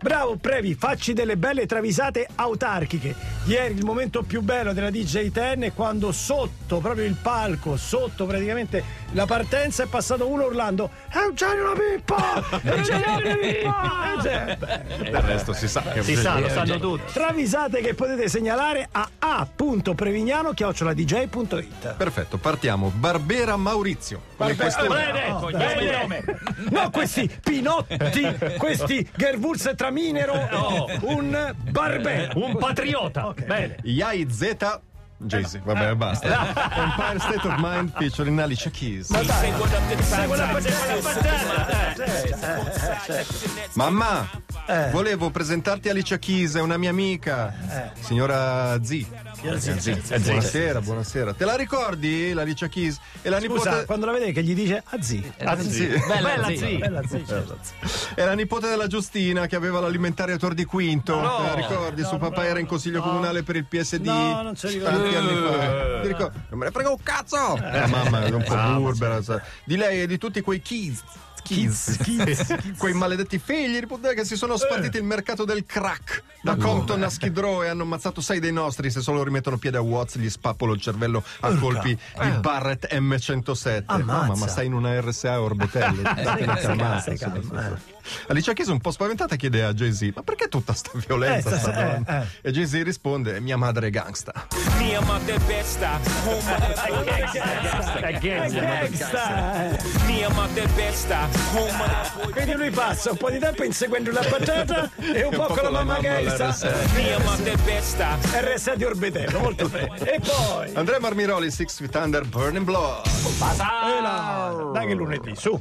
Bravo Previ, facci delle belle travisate autarchiche. Ieri il momento più bello della DJ Ten è quando sotto, proprio il palco, sotto praticamente la partenza, è passato uno urlando: è un genio la pippa! È un genio la pippa! Del resto si sa che si sa, lo sanno tutti. Travisate che potete segnalare a a.prevignano@dj.it. Perfetto, partiamo. Barbera Maurizio. Barbera, bene. No, questi Pinotti, questi Gervurz e Minero, no. Un barbero, un patriota. Okay. Bene. Yai Z, Jay-Z, vabbè, basta. Empire State of Mind featuring Alicia Keys. Mamma, volevo presentarti Alicia Keys, è una mia amica, signora Z. Buonasera, buonasera. Te la ricordi l'Alicia Keys? E la nipote... Scusa, quando la vede che gli dice Azzi. Bella Azzi. È la nipote della Giustina che aveva l'alimentaria a Tor di Quinto. No, te la ricordi? Suo papà era in consiglio comunale per il PSD. No, non ce li ricordo. Tanti anni fa. Ti ricordo? Non me ne frega un cazzo! La mamma era un po' burbera. Di lei e di tutti quei Keys. Quei maledetti figli che si sono spartiti il mercato del crack da Compton a Skid Row e hanno ammazzato 6 dei nostri. Se solo rimettono piede a Watts gli spappolo il cervello a colpi di Barrett M107. Mamma, ma stai in una RSA Orbotello. Alicia Keys un po' spaventata chiede a Jay-Z: ma perché tutta sta violenza? E Jay-Z risponde: mia madre è gangsta. Mia madre è besta. Mia madre è besta. Quindi lui passa un po' di tempo inseguendo la patata e un po' con la mamma gangsta. Mia madre è besta. RSA di Orbetello, molto bene. E poi Andrea Marmiroli, Six Feet Under, Burning Blood. Dai che lunedì, su.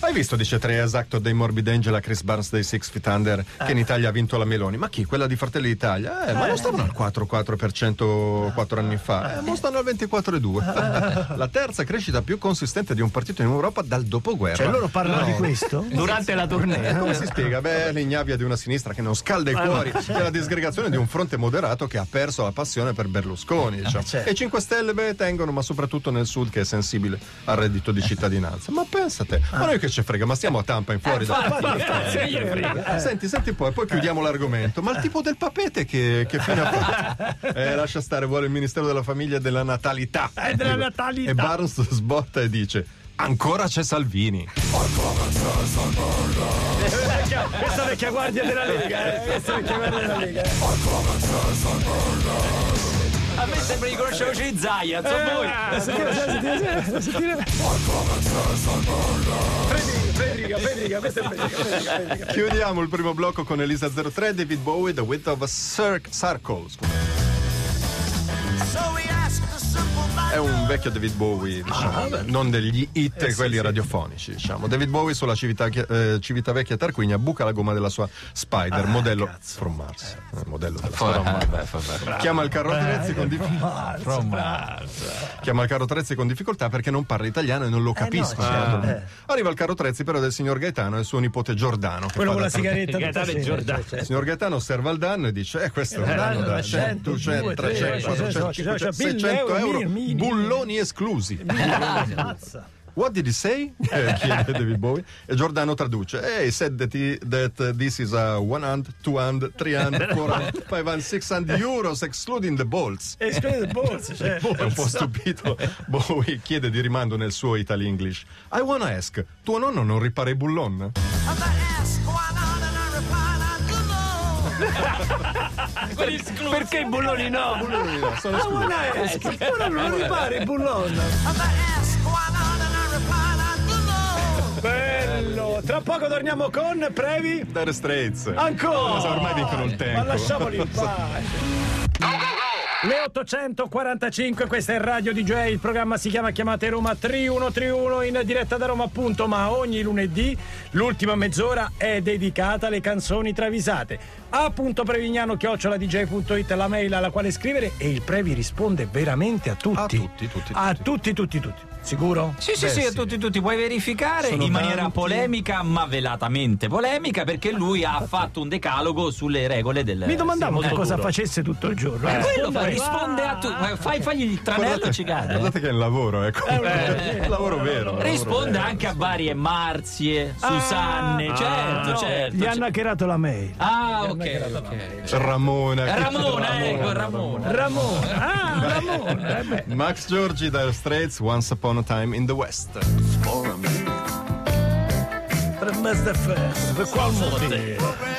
Hai visto, dice Trezzi, acto dei Morbid Angel a Chris Barnes dei Six Feet Under, che in Italia ha vinto la Meloni? Ma chi? Quella di Fratelli d'Italia? Ma non stavano al 4% 4 anni fa, non stanno al 24,2. La terza crescita più consistente di un partito in Europa dal dopoguerra. Cioè loro parlano di questo? Durante la tournée. Come si spiega? Beh, l'ignavia di una sinistra che non scalda i cuori e la disgregazione di un fronte moderato che ha perso la passione per Berlusconi, diciamo. E 5 Stelle, beh, tengono, ma soprattutto nel sud che è sensibile al reddito di cittadinanza. Ma pensa te, ma noi che ce frega, ma stiamo a Tampa in Florida. Senti poi chiudiamo l'argomento. Ma il tipo del papete che fine ha fatto? Lascia stare, vuole il ministero della famiglia e della natalità. E Barnes sbotta e dice: ancora c'è Salvini. Questa vecchia guardia della Lega. A me sembra di conoscere i Zaia, sono voi. Sentire. Federica. Chiudiamo il primo blocco con Elisa 03, David Bowie, The Width of a Circle. È un vecchio David Bowie, diciamo, non degli hit quelli radiofonici, diciamo. David Bowie sulla Civitavecchia Tarquinia buca la gomma della sua Spider, modello From Mars. Modello della chiama il carro Trezzi con difficoltà. Chiama il carro Trezzi con difficoltà perché non parla italiano e non lo capisco. Arriva il carro Trezzi però del signor Gaetano e il suo nipote Giordano. Quello con la sigaretta. Il signor Gaetano osserva il danno e dice: questo è un danno da 100, 200, 300, 400, 500, 600 euro. Bulloni esclusi. What did he say? Chiede David Bowie. E Giordano traduce: he said that this is a 100, 200, 300, 400, 500, 600 euros excluding the balls. Excluding the balls, cioè. Un po' stupito, Bowie chiede di rimando nel suo Italy English: I wanna ask, tuo nonno non ripara i bullon? Perché i bulloni no? Bulloni no, sono scusi. Non ripara i bulloni. Bello. Tra poco torniamo con Previ. Dire Straits. Ancora. Ormai dicono il tempo. Ma lasciamoli in pace. Le 8:45, questa è Radio DJ, il programma si chiama Chiamate Roma 3131 in diretta da Roma, appunto, ma ogni lunedì l'ultima mezz'ora è dedicata alle canzoni travisate. a.prevignano@dj.it la mail alla quale scrivere e il Previ risponde veramente a tutti. Sicuro? Sì, sì, sì, tutti. Puoi verificare in maniera polemica, ma velatamente polemica, perché lui ha fatto un decalogo sulle regole del... Mi domandavo cosa facesse tutto il giorno. Quello risponde a tu. Fagli il tranello e ci cade. Guardate che è il lavoro, ecco. Il lavoro vero. Risponde anche a varie Marzie, Susanne, certo. Gli hanno hackerato la mail. Ah, ok. Ramona. Max Giorgi, Dire Straits, Once Upon a Time in the West.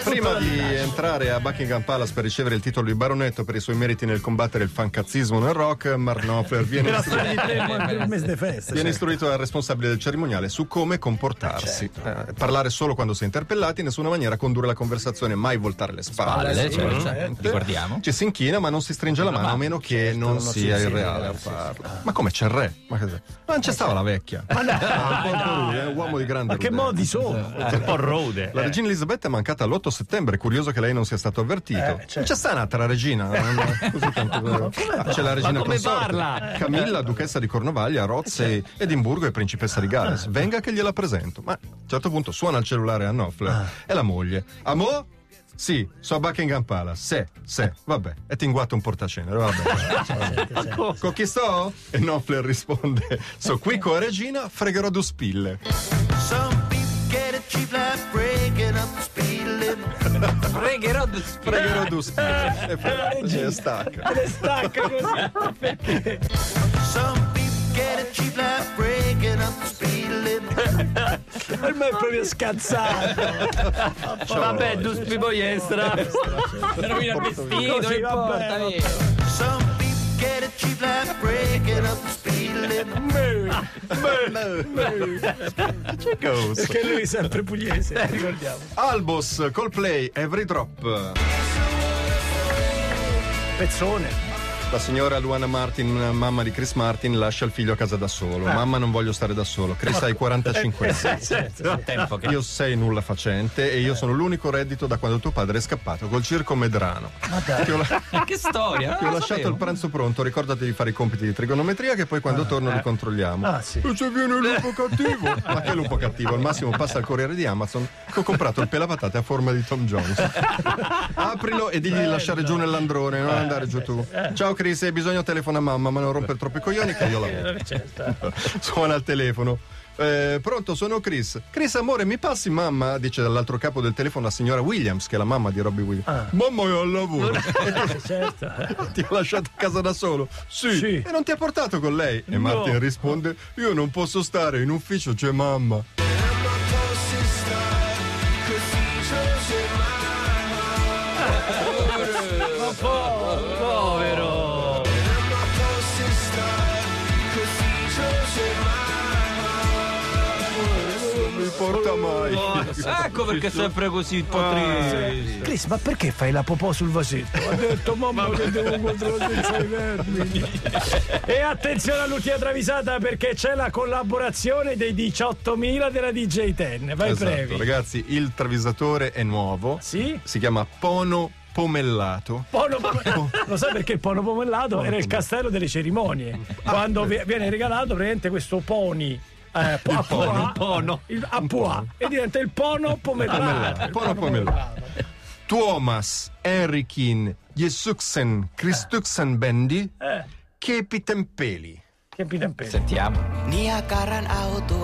Prima di entrare a Buckingham Palace per ricevere il titolo di baronetto per i suoi meriti nel combattere il fancazzismo nel rock, Mark Knopfler viene istruito dal responsabile del cerimoniale su come comportarsi, parlare solo quando si è interpellati, in nessuna maniera condurre la conversazione, mai voltare le spalle, ricordiamo. Ci si inchina ma non si stringe la mano, a meno che non sia il reale a farlo. Ma come, c'è il re? Ma non c'è stava la vecchia? Un uomo di grande, ma che modi sono? Un po' rode. La regina Elisabetta è mancata l'8 settembre, curioso che lei non sia stato avvertito. Certo. C'è stata un'altra regina, così tanto. C'è la regina consorte Camilla, duchessa di Cornovaglia, Rozze, Edimburgo e principessa di Galles. Venga che gliela presento. Ma a un certo punto suona il cellulare a Knopfler. È la moglie. Amò? Sì, so a Buckingham Palace. Se, vabbè, e ti inguatto un portacenere, vabbè. Con chi sto? E Knopfler risponde: so qui con regina, fregherò due spille. Fregherò due spille. E stacca. E stacca così. Perché? Ormai è proprio scazzato. Vabbè, due spille poi extra. Però il vestito, non importa. Perché lui è sempre pugliese, ricordiamo. Albus, Coldplay, Every Drop. Pezzone. La signora Luana Martin, mamma di Chris Martin, lascia il figlio a casa da solo. Mamma, non voglio stare da solo. Chris hai 45 anni. Certo. Io sei nulla facente e io sono l'unico reddito da quando tuo padre è scappato col circo Medrano. Ma dai. Che storia! Ti ho lasciato il pranzo pronto, ricordati di fare i compiti di trigonometria che poi quando torno li controlliamo. E se viene il lupo cattivo? Ma che lupo cattivo? Al massimo passa al Corriere di Amazon che ho comprato il pelapatate a forma di Tom Jones. Aprilo e digli di lasciare giù nell'androne, non andare giù tu. Ciao Chris, hai bisogno, telefona a mamma, ma non rompere troppo i coglioni che io lavoro. Suona al telefono. Pronto, sono Chris. Chris, amore, mi passi mamma? Dice dall'altro capo del telefono la signora Williams, che è la mamma di Robbie Williams. Mamma è al lavoro. Ti ho lasciato a casa da solo. Sì. E non ti ha portato con lei? E Martin risponde: io non posso stare, in ufficio c'è mamma. Porta mai. Ecco perché è sempre così triste. Chris, ma perché fai la popò sul vasetto? Ha detto mamma che devo controllare i vermi. E attenzione all'ultima travisata, perché c'è la collaborazione dei 18.000 della DJ Ten. Vai, Previ. Ragazzi, il travisatore è nuovo. Sì? Si chiama Pono Pommellato. Lo sai perché il Pono Pommellato era il castello delle cerimonie. Quando viene regalato praticamente questo pony. Pono e diventa il Pono Pommellato. Thomas Erikin Jesuxen Christuxen Bendi Kepitempeli. Sentiamo. Niagara l'auto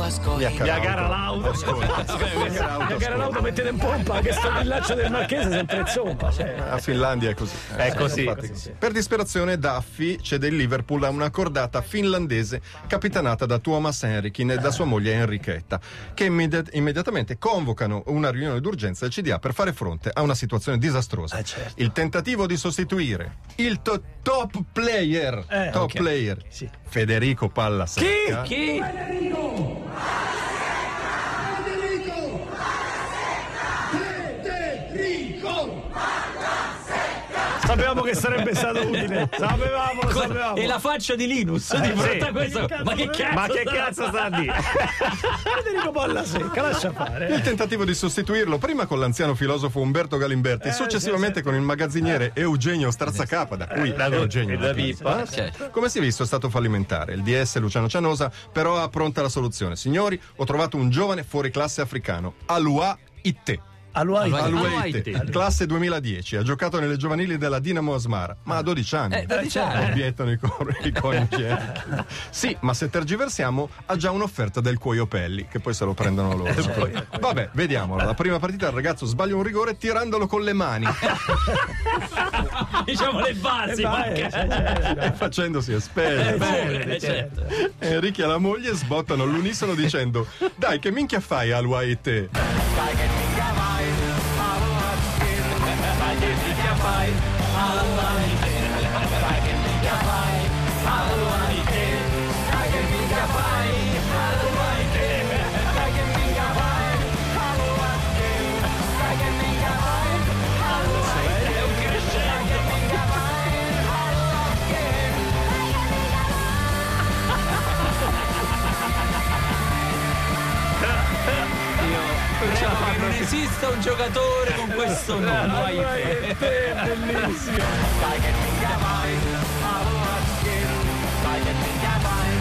mettete in pompa che sto villaggio del Marchese sempre in zompa. A Finlandia è così. È così. Per disperazione Daffy cede il Liverpool a una cordata finlandese capitanata da Thomas Erikin e da sua moglie Enrichetta, che immediatamente convocano una riunione d'urgenza del CDA per fare fronte a una situazione disastrosa. Il tentativo di sostituire il top player Federico Pallasecca. Chi? Federico Pallasecca! Sapevamo che sarebbe stato utile. Sapevamo, lo sapevamo. E la faccia di Linus di fronte a questo. Ma che cazzo sta a dire? Federico Polla Secca, lascia fare. Il tentativo di sostituirlo prima con l'anziano filosofo Umberto Galimberti, successivamente con il magazziniere Eugenio Strazzacapa, da cui Eugenio da Pippa, come si è visto è stato fallimentare. Il DS Luciano Cianosa però ha pronta la soluzione. Signori, ho trovato un giovane fuoriclasse africano, Aluaité. Aluaité, classe 2010, ha giocato nelle giovanili della Dinamo Asmara, ma a 12 anni. 12 anni. Obiettano i coniugi. Sì, ma se tergiversiamo, ha già un'offerta del Cuoiopelli, che poi se lo prendono loro. Vabbè, vediamolo. La prima partita il ragazzo sbaglia un rigore tirandolo con le mani. Diciamo le basi, facendosi espellere. Enrique e la moglie sbottano all'unisono dicendo: dai, che minchia fai, Aluaité? Dai, che minchia fai? Non esiste un giocatore con questo nome. Bellissimo. Dai che minchia vai, dai che minchia vai, dai che minchia vai.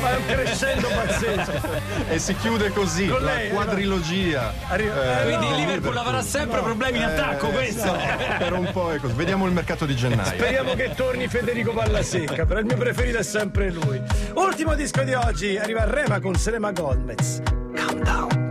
Ma è un crescendo pazzesco. E si chiude così con la quadrilogia. Quindi il Liverpool avrà sempre problemi in attacco, questo. No, per un po' è così. Vediamo il mercato di gennaio. Speriamo che torni Federico Pallasecca, però il mio preferito è sempre lui. Ultimo disco di oggi, arriva Rema con Selena Gomez. Countdown.